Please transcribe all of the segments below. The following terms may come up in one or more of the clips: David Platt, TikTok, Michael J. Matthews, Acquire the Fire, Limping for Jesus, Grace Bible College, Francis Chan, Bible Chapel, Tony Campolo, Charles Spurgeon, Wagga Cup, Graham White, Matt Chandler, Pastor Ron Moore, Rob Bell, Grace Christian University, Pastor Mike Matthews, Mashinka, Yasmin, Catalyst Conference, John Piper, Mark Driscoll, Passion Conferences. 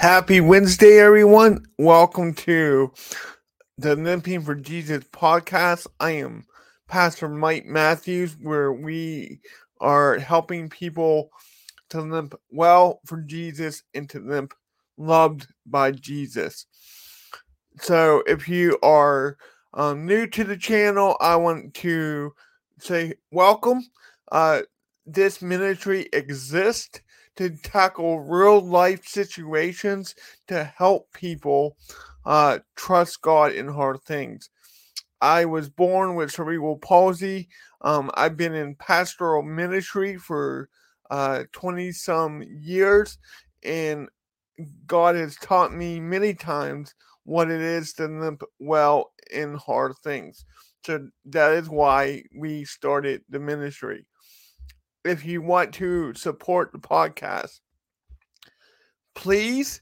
Happy Wednesday, everyone. Welcome to the Limping for Jesus podcast. I am Pastor Mike Matthews, where we are helping people to limp well for Jesus and to limp loved by Jesus. So if you are new to the channel, I want to say welcome. This ministry exists to tackle real life situations to help people trust God in hard things. I was born with cerebral palsy. I've been in pastoral ministry for 20-some years, and God has taught me many times what it is to limp well in hard things. So that is why we started the ministry. If you want to support the podcast, please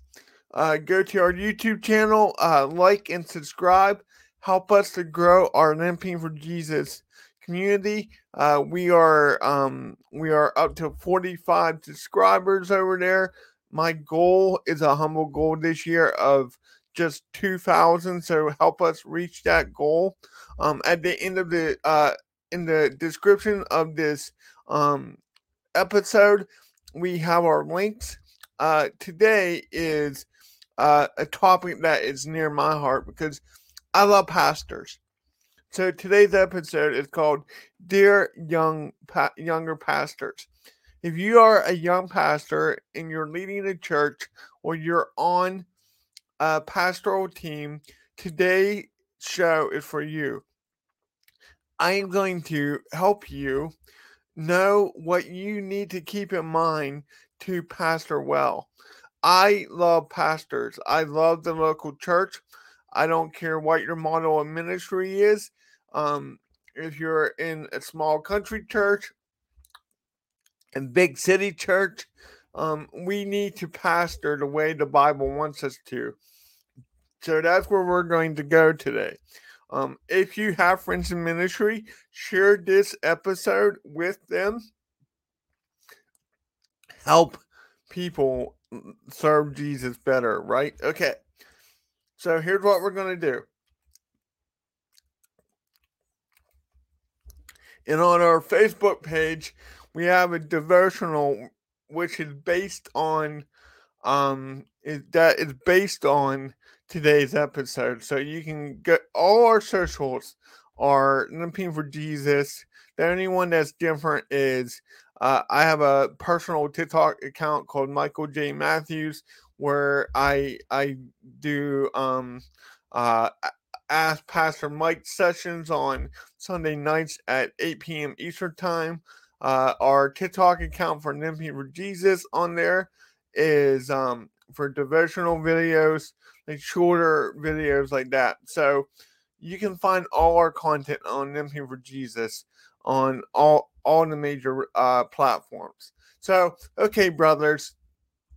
go to our YouTube channel, like and subscribe. Help us to grow our Limping for Jesus community. We are up to 45 subscribers over there. My goal is a humble goal this year of just 2,000. So help us reach that goal. At the end of the in the description of this episode, we have our links. Today is a topic that is near my heart because I love pastors. So today's episode is called Dear Younger Pastors. If you are a young pastor and you're leading a church or you're on a pastoral team, today's show is for you. I am going to help you know what you need to keep in mind to pastor well. I love pastors. I love the local church. I don't care what your model of ministry is. If you're in a small country church, a big city church, we need to pastor the way the Bible wants us to. So that's where we're going to go today. If you have friends in ministry, share this episode with them. Help people serve Jesus better, right? Okay. So here's what we're going to do. And on our Facebook page, we have a devotional which is based on today's episode. So you can get all our socials are Limping for Jesus. The only one that's different is I have a personal TikTok account called Michael J. Matthews, where I do Ask Pastor Mike sessions on Sunday nights at 8 p.m. Eastern time. Our TikTok account for Limping for Jesus on there is for devotional videos, like shorter videos like that. So you can find all our content on Limping for Jesus on all the major platforms. So, okay, brothers,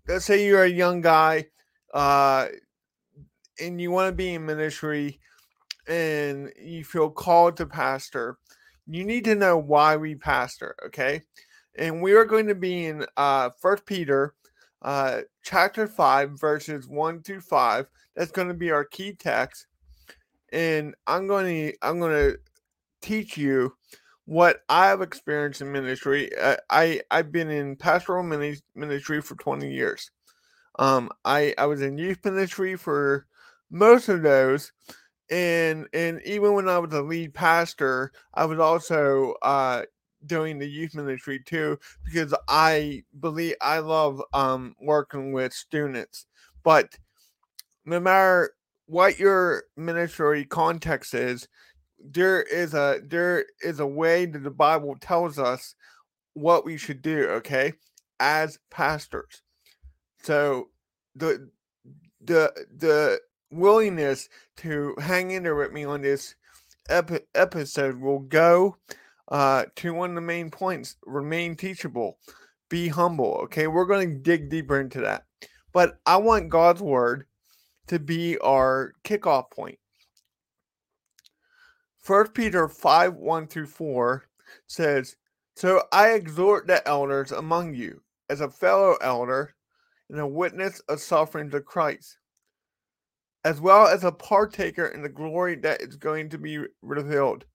let's say you're a young guy and you want to be in ministry and you feel called to pastor. You need to know why we pastor, okay? And we are going to be in 1 Peter chapter 5, verses 1 through 5. That's going to be our key text. And I'm going to teach you what I've experienced in ministry. I've been in pastoral ministry for 20 years. I was in youth ministry for most of those. And even when I was a lead pastor, I was also doing the youth ministry too, because I love working with students. But no matter what your ministry context is, there is a way that the Bible tells us what we should do, okay, as pastors. So the willingness to hang in there with me on this episode will go to one of the main points: remain teachable, be humble. Okay, we're going to dig deeper into that. But I want God's word to be our kickoff point. 1 Peter 5, 1 through 4 says, "So I exhort the elders among you as a fellow elder and a witness of sufferings of Christ, as well as a partaker in the glory that is going to be revealed.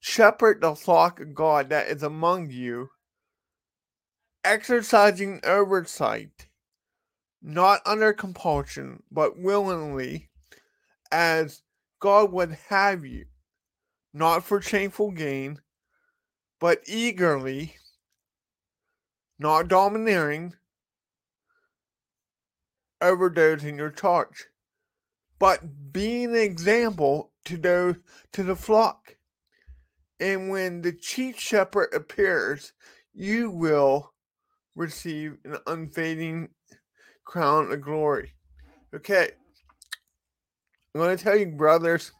Shepherd the flock of God that is among you, exercising oversight, not under compulsion, but willingly, as God would have you, not for shameful gain, but eagerly, not domineering over those in your charge, but being an example to those to the flock. And when the chief shepherd appears, you will receive an unfading crown of glory. Okay, I'm going to tell you, brothers,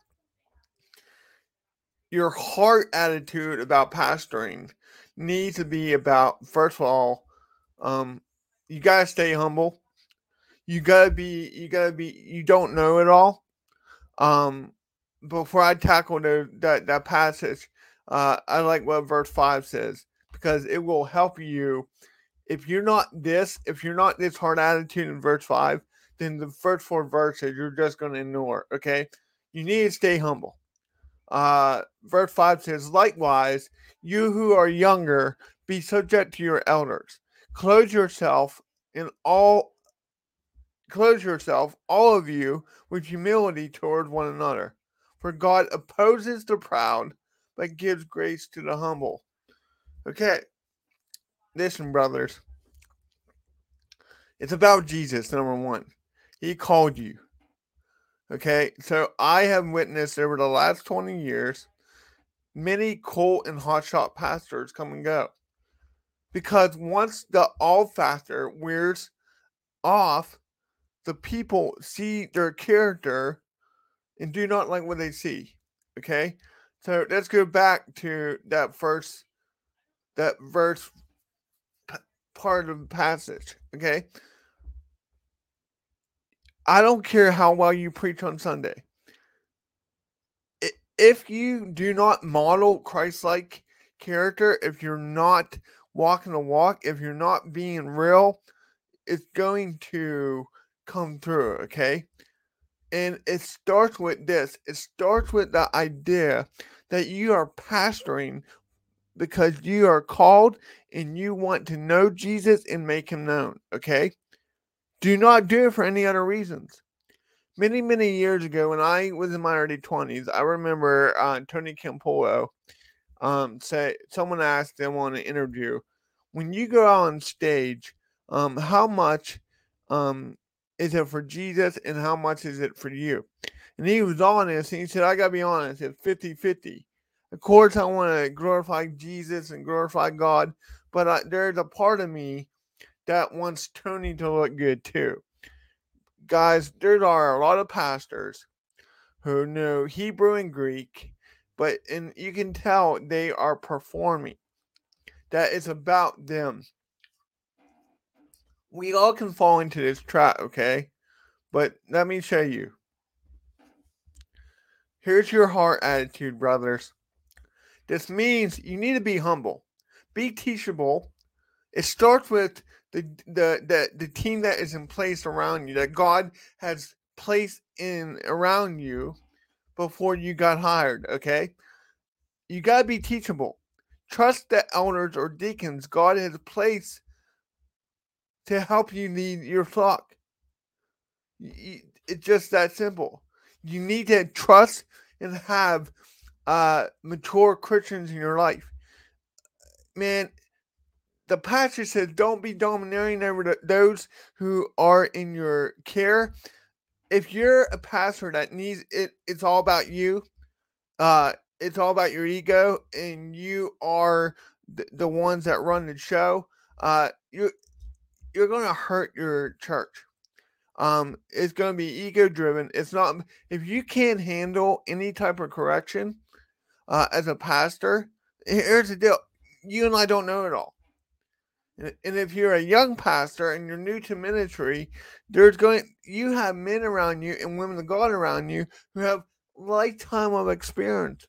your heart attitude about pastoring needs to be about, first of all, you got to stay humble. You don't know it all. Before I tackle that passage, I like what verse 5 says, because it will help you. If you're not this hard attitude in verse 5, then the first 4 verses you're just going to ignore, okay? You need to stay humble. Verse 5 says, likewise, you who are younger, be subject to your elders. Clothe yourself, all of you, with humility toward one another. For God opposes the proud, but gives grace to the humble. Okay, listen, brothers. It's about Jesus, number one. He called you. Okay, so I have witnessed over the last 20 years many cold and hotshot pastors come and go. Because once the all factor wears off, the people see their character and do not like what they see. Okay? So let's go back to that verse part of the passage. Okay? I don't care how well you preach on Sunday. If you do not model Christ-like character, if you're not walking the walk, if you're not being real, it's going to come through, okay? And it starts with this. It starts with the idea that you are pastoring because you are called and you want to know Jesus and make him known, okay? Do not do it for any other reasons. Many, many years ago, when I was in my early 20s, I remember Tony Campolo say, someone asked him on an interview, when you go out on stage, how much is it for Jesus and how much is it for you? And he was honest, and he said, I got to be honest, it's 50-50. Of course, I want to glorify Jesus and glorify God, but there's a part of me that wants Tony to look good too. Guys, there are a lot of pastors who know Hebrew and Greek, and you can tell they are performing. That it's about them. We all can fall into this trap, okay? But let me show you. Here's your heart attitude, brothers. This means you need to be humble. Be teachable. It starts with the team that is in place around you, that God has placed in around you before you got hired, okay? You got to be teachable. Trust the elders or deacons God has placed to help you lead your flock. It's just that simple. You need to trust and have mature Christians in your life. Man, the passage says, don't be domineering over those who are in your care. If you're a pastor that needs it, it's all about you. It's all about your ego, and you are the ones that run the show. You're going to hurt your church. It's going to be ego-driven. It's not, if you can't handle any type of correction as a pastor, here's the deal. You and I don't know it all. And if you're a young pastor and you're new to ministry, you have men around you and women of God around you who have lifetime of experience.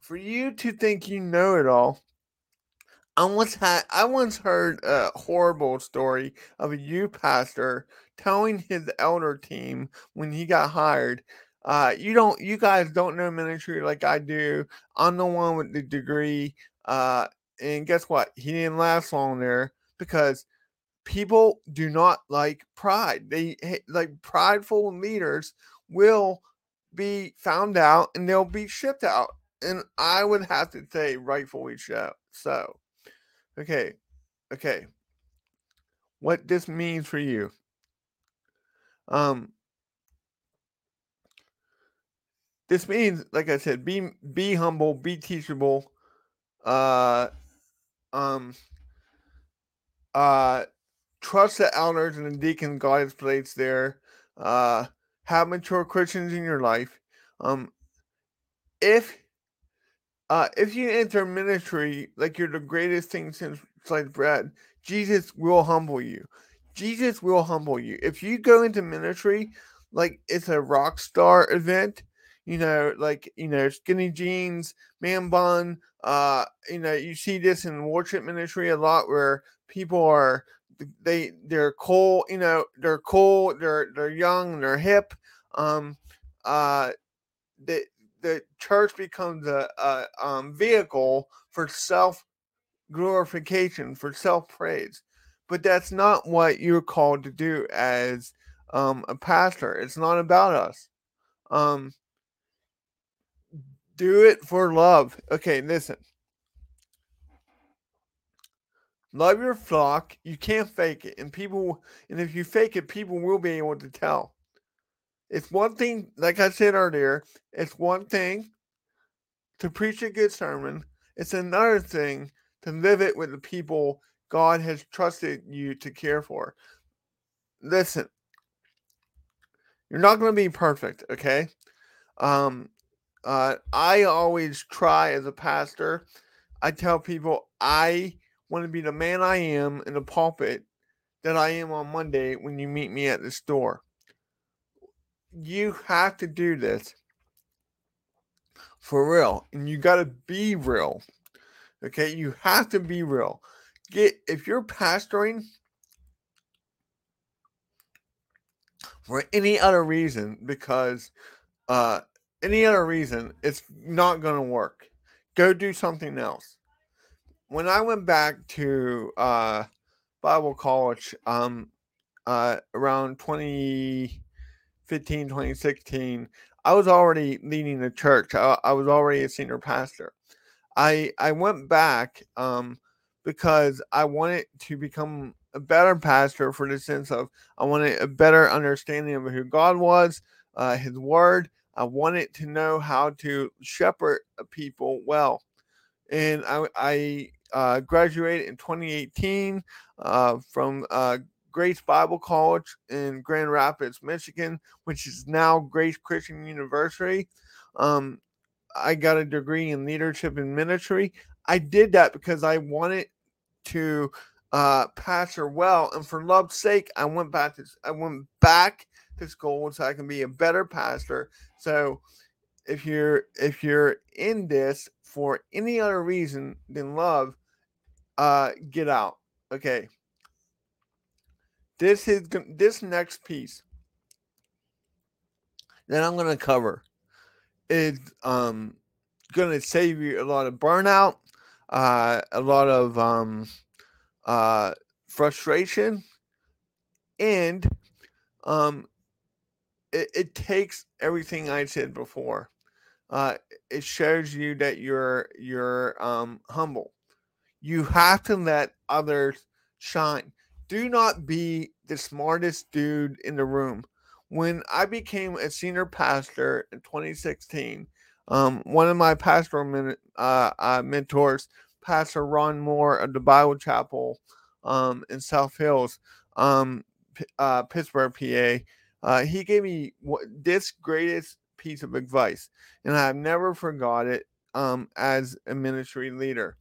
For you to think you know it all, I once heard a horrible story of a youth pastor telling his elder team when he got hired, you guys don't know ministry like I do. I'm the one with the degree. And guess what? He didn't last long there because people do not like pride. They like prideful leaders will be found out and they'll be shipped out. And I would have to say rightfully so. Okay. What this means for you. This means, like I said, be humble, be teachable. Trust the elders and the deacon God has placed there. Have mature Christians in your life. If you enter ministry like you're the greatest thing since sliced bread, Jesus will humble you. Jesus will humble you. If you go into ministry like it's a rock star event, skinny jeans, man bun, you see this in worship ministry a lot where people are, they're cool, they're young, they're hip. The church becomes a vehicle for self-glorification, for self-praise. But that's not what you're called to do as a pastor. It's not about us. Do it for love. Okay, listen. Love your flock. You can't fake it. And if you fake it, people will be able to tell. It's one thing, like I said earlier, it's one thing to preach a good sermon. It's another thing to live it with the people God has trusted you to care for. Listen, you're not going to be perfect, okay? I always try as a pastor. I tell people I want to be the man I am in the pulpit that I am on Monday when you meet me at the store. You have to do this for real, and you got to be real. Okay, you have to be real. If you're pastoring for any other reason, it's not going to work. Go do something else. When I went back to Bible College around 2015, 2016, I was already leading the church. I was already a senior pastor. I went back because I wanted to become a better pastor for the sense of I wanted a better understanding of who God was, His Word. I wanted to know how to shepherd people well. And I graduated in 2018 from Grace Bible College in Grand Rapids, Michigan, which is now Grace Christian University. I got a degree in leadership and ministry. I did that because I wanted to pastor well, and for love's sake, I went back to school so I can be a better pastor. So, if you're in this for any other reason than love, get out. Okay. This next piece that I'm going to cover is going to save you a lot of burnout, a lot of frustration, and it takes everything I said before. It shows you that you're humble. You have to let others shine. Do not be the smartest dude in the room. When I became a senior pastor in 2016, one of my pastoral mentors, Pastor Ron Moore of the Bible Chapel in South Hills, Pittsburgh, PA, he gave me this greatest piece of advice, and I've never forgot it as a ministry leader.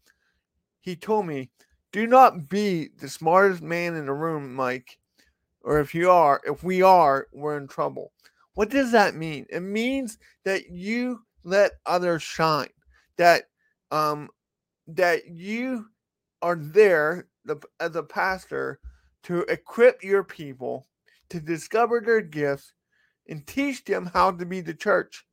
He told me, do not be the smartest man in the room, Mike, or if we are, we're in trouble. What does that mean? It means that you let others shine, that you are there as a pastor to equip your people to discover their gifts and teach them how to be the church.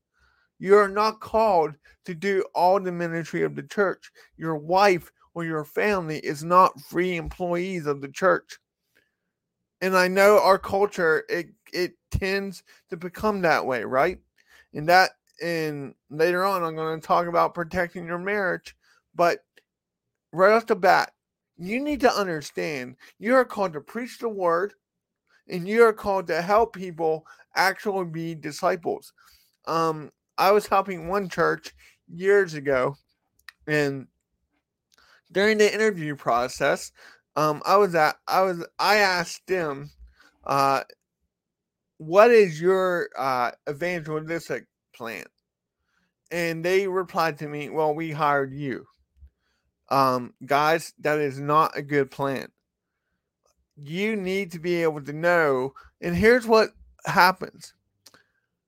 You are not called to do all the ministry of the church. Your wife or your family is not free employees of the church. And I know our culture, it tends to become that way, right? And later on, I'm going to talk about protecting your marriage. But right off the bat, you need to understand you are called to preach the word, and you are called to help people actually be disciples. I was helping one church years ago, and during the interview process, I asked them, "What is your evangelistic plan?" And they replied to me, "Well, we hired you." Guys, that is not a good plan. You need to be able to know. And here's what happens: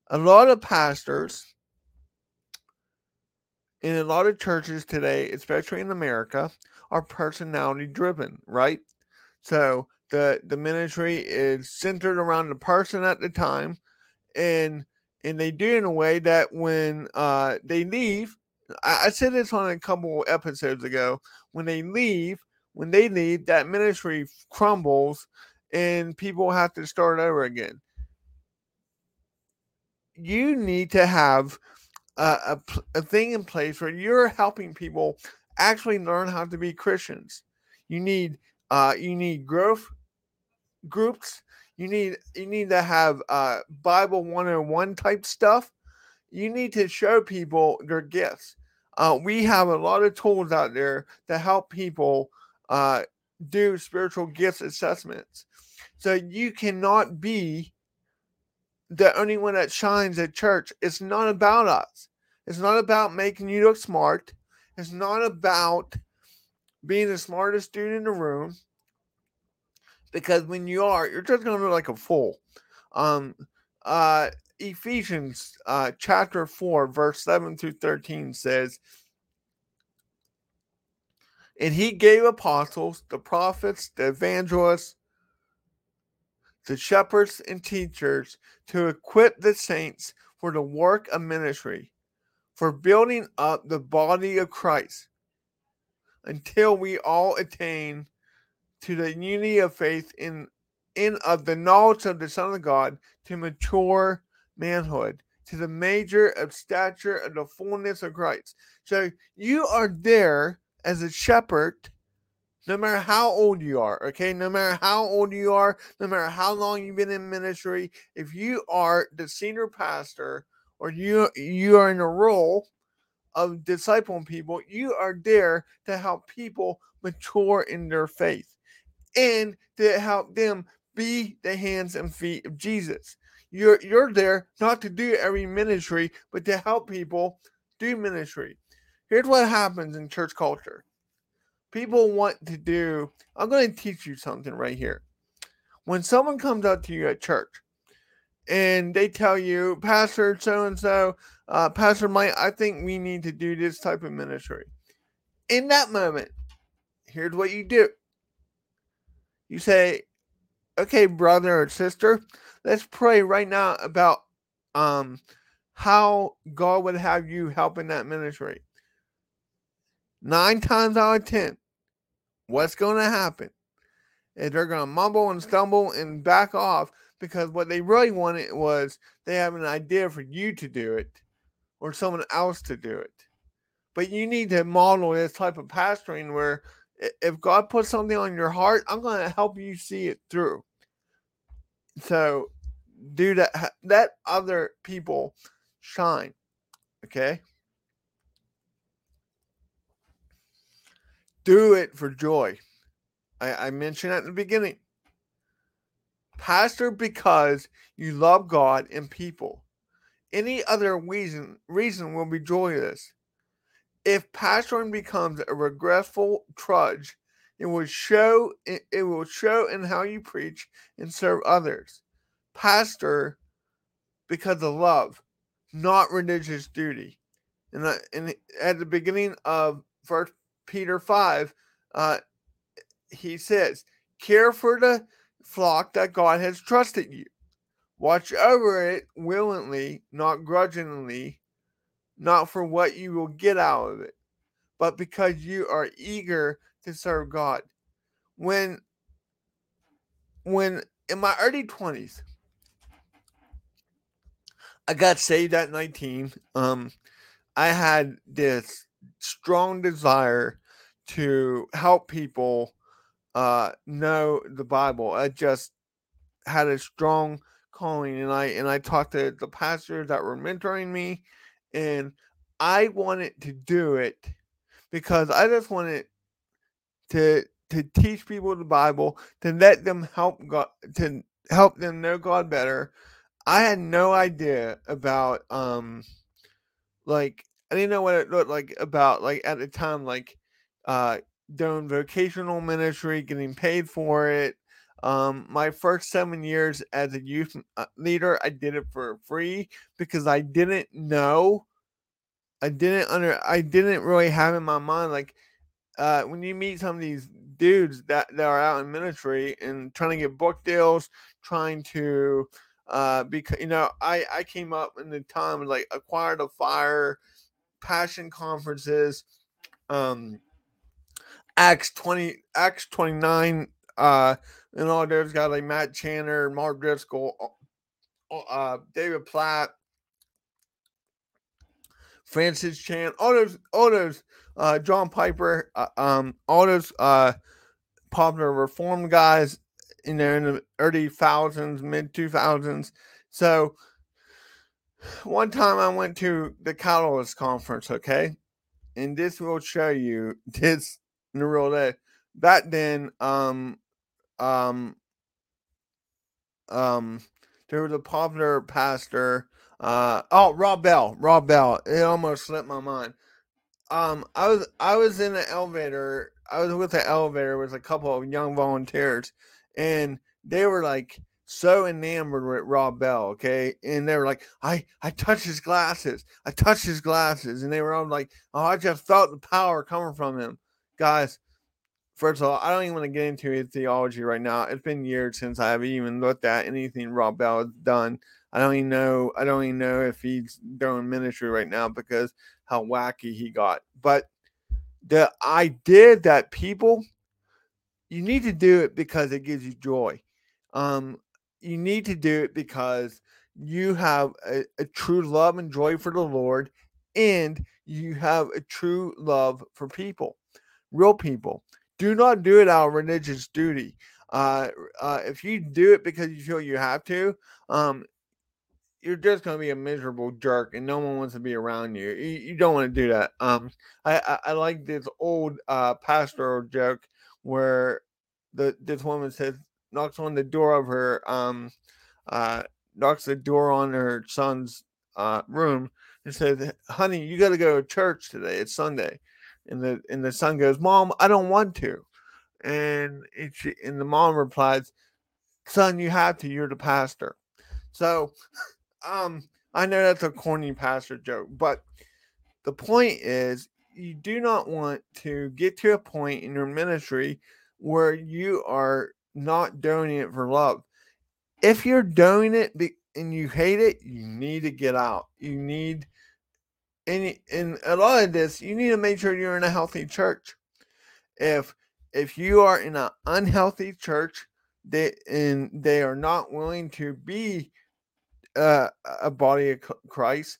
a lot of pastors in a lot of churches today, especially in America, are personality driven, right? So the ministry is centered around the person at the time, and they do in a way that when they leave, I said this on a couple episodes ago, when they leave, that ministry crumbles and people have to start over again. You need to have a thing in place where you're helping people actually learn how to be Christians. You need growth groups. You need to have Bible 101 type stuff. You need to show people their gifts. We have a lot of tools out there to help people do spiritual gifts assessments. So you cannot be the only one that shines at church. It's not about us. It's not about making you look smart. It's not about being the smartest dude in the room. Because when you are, you're just going to look like a fool. Ephesians chapter 4, verse 7 through 13 says, "And he gave apostles, the prophets, the evangelists, the shepherds, and teachers to equip the saints for the work of ministry, for building up the body of Christ, until we all attain to the unity of faith in of the knowledge of the Son of God, to mature manhood, to the measure of stature of the fullness of Christ." So you are there as a shepherd, no matter how old you are, okay? No matter how old you are, no matter how long you've been in ministry, if you are the senior pastor or you are in a role of discipling people, you are there to help people mature in their faith and to help them be the hands and feet of Jesus. You're there not to do every ministry, but to help people do ministry. Here's what happens in church culture. People want to do, I'm going to teach you something right here. When someone comes up to you at church and they tell you, "Pastor so-and-so, Pastor Mike, I think we need to do this type of ministry." In that moment, here's what you do. You say, "Okay, brother or sister, let's pray right now about how God would have you help in that ministry." 9 times out of 10, what's going to happen is they're going to mumble and stumble and back off, because what they really wanted was they have an idea for you to do it or someone else to do it. But you need to model this type of pastoring where if God puts something on your heart, I'm going to help you see it through. So do that. Let other people shine. Okay? Do it for joy. I mentioned at the beginning. Pastor because you love God and people. Any other reason will be joyless. If pastoring becomes a regretful trudge, it will show in how you preach and serve others. Pastor because of love, not religious duty. And at the beginning of 1 Peter 5, he says, care for the flock that God has trusted you. Watch over it willingly, not grudgingly, not for what you will get out of it, but because you are eager to serve God. When in my early 20s, I got saved at 19. I had this strong desire to help people know the Bible. I just had a strong calling, and I talked to the pastors that were mentoring me, and I wanted to do it because I just wanted to teach people the Bible, to let them help God, to help them know God better. I had no idea about, I didn't know what it looked like about, at the time, doing vocational ministry, getting paid for it. My first 7 years as a youth leader, I did it for free because I didn't know. I didn't really have in my mind, when you meet some of these dudes that are out in ministry and trying to get book deals, trying to... because I came up in the time Acquire the Fire, Passion Conferences, Acts 29, and all those guys like Matt Chandler, Mark Driscoll, David Platt, Francis Chan, all those John Piper, all those popular reform guys. In the early thousands, mid 2000s. So one time I went to the Catalyst Conference, okay? And this will show you this in the real day. Back then, there was a popular pastor, Rob Bell. Rob Bell. It almost slipped my mind. I was in the elevator. I was with the elevator with a couple of young volunteers. And they were so enamored with Rob Bell, okay? And they were like, I touched his glasses. I touched his glasses. And they were all like, oh, I just felt the power coming from him. Guys, first of all, I don't even want to get into his theology right now. It's been years since I have even looked at anything Rob Bell has done. I don't even know if he's doing ministry right now because how wacky he got. But the idea that people... You need to do it because it gives you joy. You need to do it because you have a true love and joy for the Lord, and you have a true love for people, real people. Do not do it out of religious duty. If you do it because you feel you have to, you're just going to be a miserable jerk, and no one wants to be around you. You don't want to do that. I like this old pastoral joke, where this woman says knocks the door on her son's room and says, "Honey, you got to go to church today. It's Sunday." And the son goes, "Mom, I don't want to." And the mom replies, "Son, you have to. You're the pastor." So, I know that's a corny pastor joke, but the point is, you do not want to get to a point in your ministry where you are not doing it for love. If you're doing it and you hate it, you need to get out. In a lot of this, you need to make sure you're in a healthy church. If you are in an unhealthy church, they are not willing to be a body of Christ.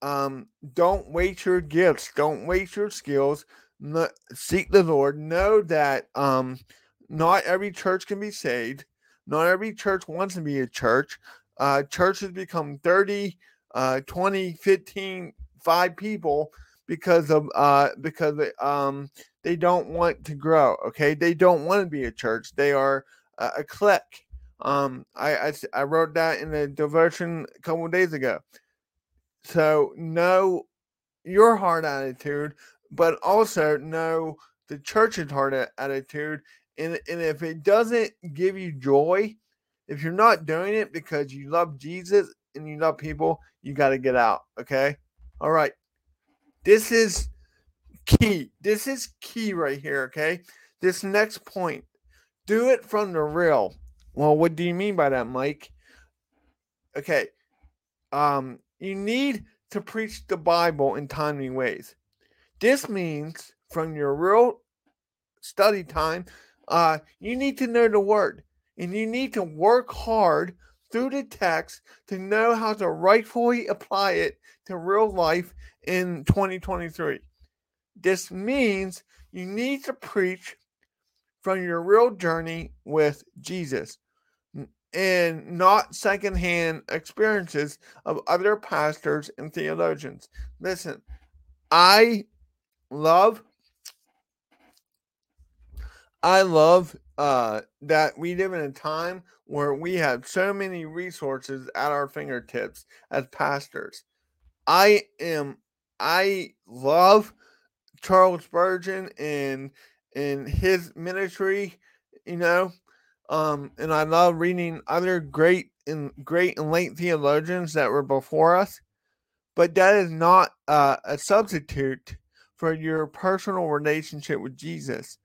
Don't waste your gifts. Don't waste your skills. Seek the Lord. Know that not every church can be saved. Not every church wants to be a church. Churches become 30, 20, 15, 5 people because they don't want to grow. Okay, they don't want to be a church. They are a clique. I wrote that in a devotion a couple of days ago. So know your heart attitude, but also know the church's heart attitude. And if it doesn't give you joy, if you're not doing it because you love Jesus and you love people, you got to get out. Okay. All right. This is key. This is key right here. Okay. This next point, do it from the real. Well, what do you mean by that, Mike? Okay. You need to preach the Bible in timely ways. This means from your real study time, you need to know the word, and you need to work hard through the text to know how to rightfully apply it to real life in 2023. This means you need to preach from your real journey with Jesus and not secondhand experiences of other pastors and theologians. Listen, I love that we live in a time where we have so many resources at our fingertips as pastors. I love Charles Spurgeon and his ministry, and I love reading other great and late theologians that were before us, but that is not a substitute for your personal relationship with Jesus.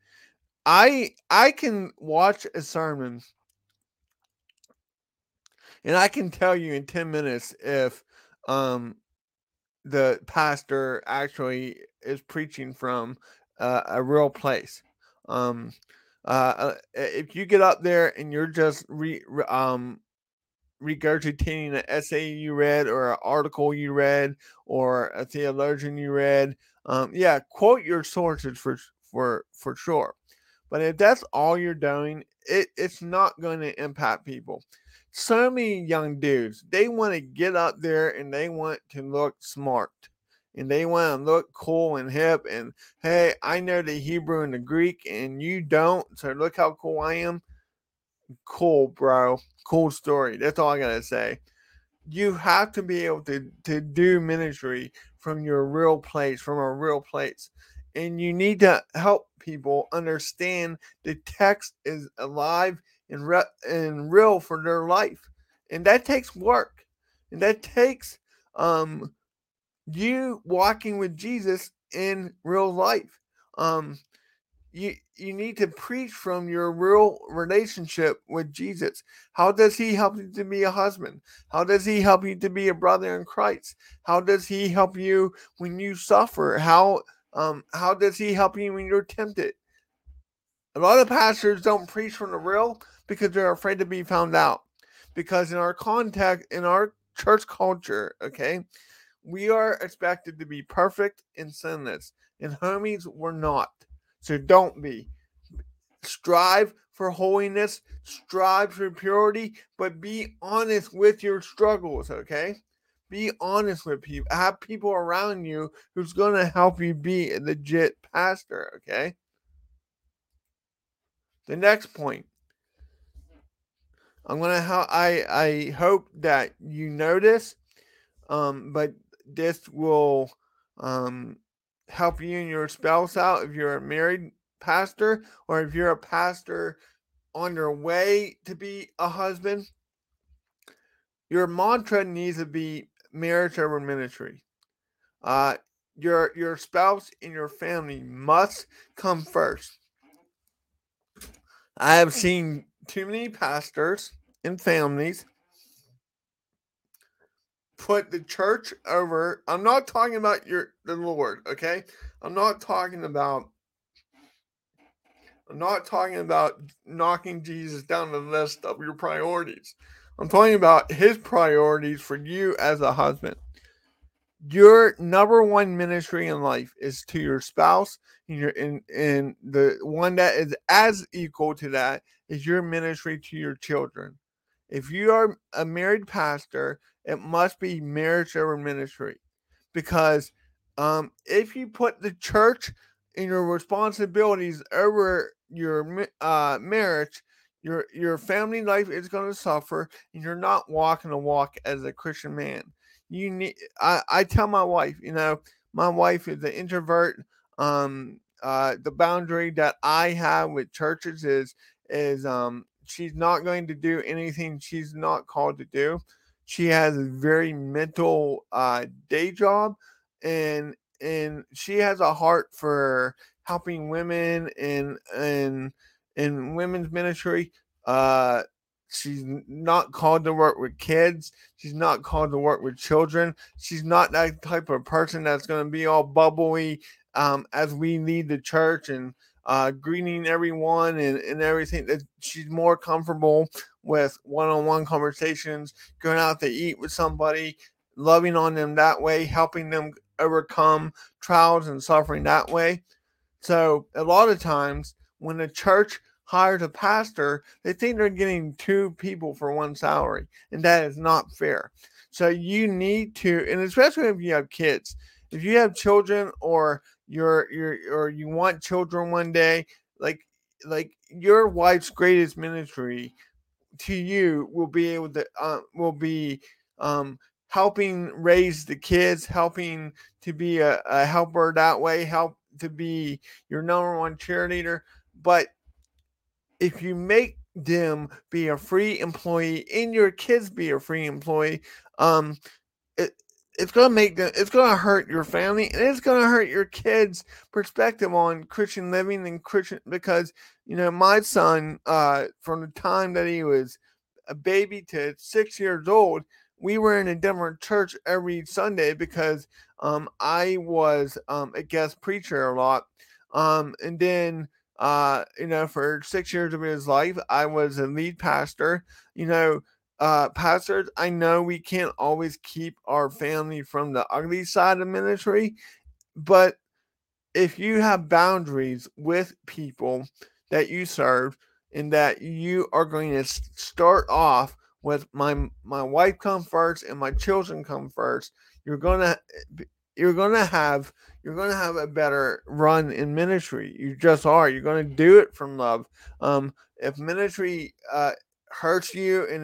I can watch a sermon and I can tell you in 10 minutes if the pastor actually is preaching from a real place. If you get up there and you're just regurgitating an essay you read or an article you read or a theologian you read, quote your sources for sure. But if that's all you're doing, it's not going to impact people. So many young dudes, they want to get up there and they want to look smart. And they want to look cool and hip. And, hey, I know the Hebrew and the Greek and you don't. So look how cool I am. Cool, bro. Cool story. That's all I got to say. You have to be able to do ministry from your real place, from a real place. And you need to help people understand the text is alive and real for their life. And that takes work. And that takes you walking with Jesus in real life. You need to preach from your real relationship with Jesus. How does he help you to be a husband? How does he help you to be a brother in Christ? How does he help you when you suffer? How does he help you when you're tempted? A lot of pastors don't preach from the real because they're afraid to be found out. Because in our context, in our church culture, okay, we are expected to be perfect and sinless. And homies, we're not. So don't be. Strive for holiness. Strive for purity. But be honest with your struggles, okay? Be honest with people. Have people around you who's going to help you be a legit pastor, okay? The next point. I hope that you notice, but this will help you and your spouse out if you're a married pastor or if you're a pastor on your way to be a husband. Your mantra needs to be marriage over ministry. Your spouse and your family must come first. I have seen too many pastors and families put the church over. I'm not talking about the Lord, okay? I'm not talking about knocking Jesus down the list of your priorities. I'm talking about his priorities for you as a husband. Your number one ministry in life is to your spouse, and the one that is as equal to that is your ministry to your children. If you are a married pastor, it must be marriage over ministry, because if you put the church and your responsibilities over your marriage, your family life is going to suffer, and you're not walking the walk as a Christian man. You need. I tell my wife, my wife is an introvert. The boundary that I have with churches is she's not going to do anything she's not called to do. She has a very mental day job, and she has a heart for helping women in women's ministry. She's not called to work with kids. She's not called to work with children. She's not that type of person that's going to be all bubbly as we lead the church and greeting everyone and everything. That she's more comfortable with one-on-one conversations, going out to eat with somebody, loving on them that way, helping them overcome trials and suffering that way. So a lot of times when the church hires a pastor, they think they're getting two people for one salary, and that is not fair. So you need to, and especially if you have kids, if you have children or you want children one day, like your wife's greatest ministry to you will be able to helping raise the kids, helping to be a helper that way, help to be your number one cheerleader. But if you make them be a free employee and your kids be a free employee, it's going to make them, it's going to hurt your family, and it's going to hurt your kids' perspective on Christian living and Christian, because, you know, my son, from the time that he was a baby to 6 years old, we were in a different church every Sunday because I was a guest preacher a lot. And then, for 6 years of his life, I was a lead pastor. Pastors, I know we can't always keep our family from the ugly side of ministry, but if you have boundaries with people that you serve, and that you are going to start off with my wife come first and my children come first, you're gonna have a better run in ministry. You just are. You're gonna do it from love. If ministry hurts you and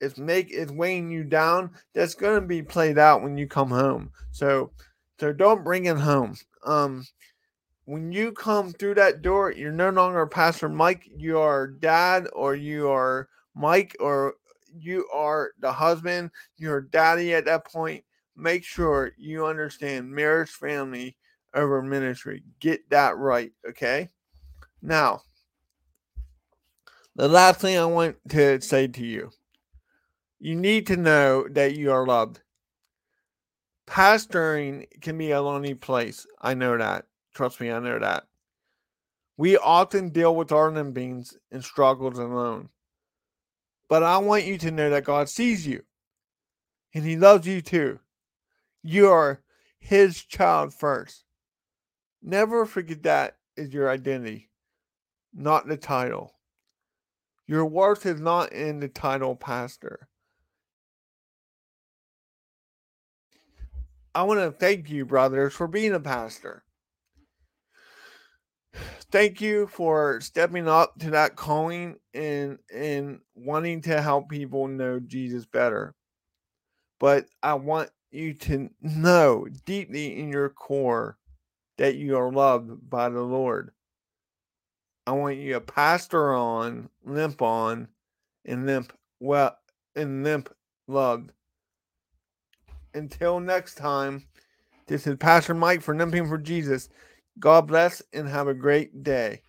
it's weighing you down, that's gonna be played out when you come home. So don't bring it home. When you come through that door, you're no longer Pastor Mike. You are Dad, or you are Mike, or you are the husband. You're Daddy at that point. Make sure you understand marriage, family over ministry. Get that right, okay? Now, the last thing I want to say to you. You need to know that you are loved. Pastoring can be a lonely place. I know that. Trust me, I know that. We often deal with our limpings and struggles alone. But I want you to know that God sees you. And He loves you too. You are His child first. Never forget that is your identity, not the title. Your worth is not in the title, pastor. I want to thank you, brothers, for being a pastor. Thank you for stepping up to that calling and wanting to help people know Jesus better. But I want you to know deeply in your core that you are loved by the Lord. I want you to pastor on, and limp well, and limp loved. Until next time, this is Pastor Mike for Limping for Jesus. God bless and have a great day.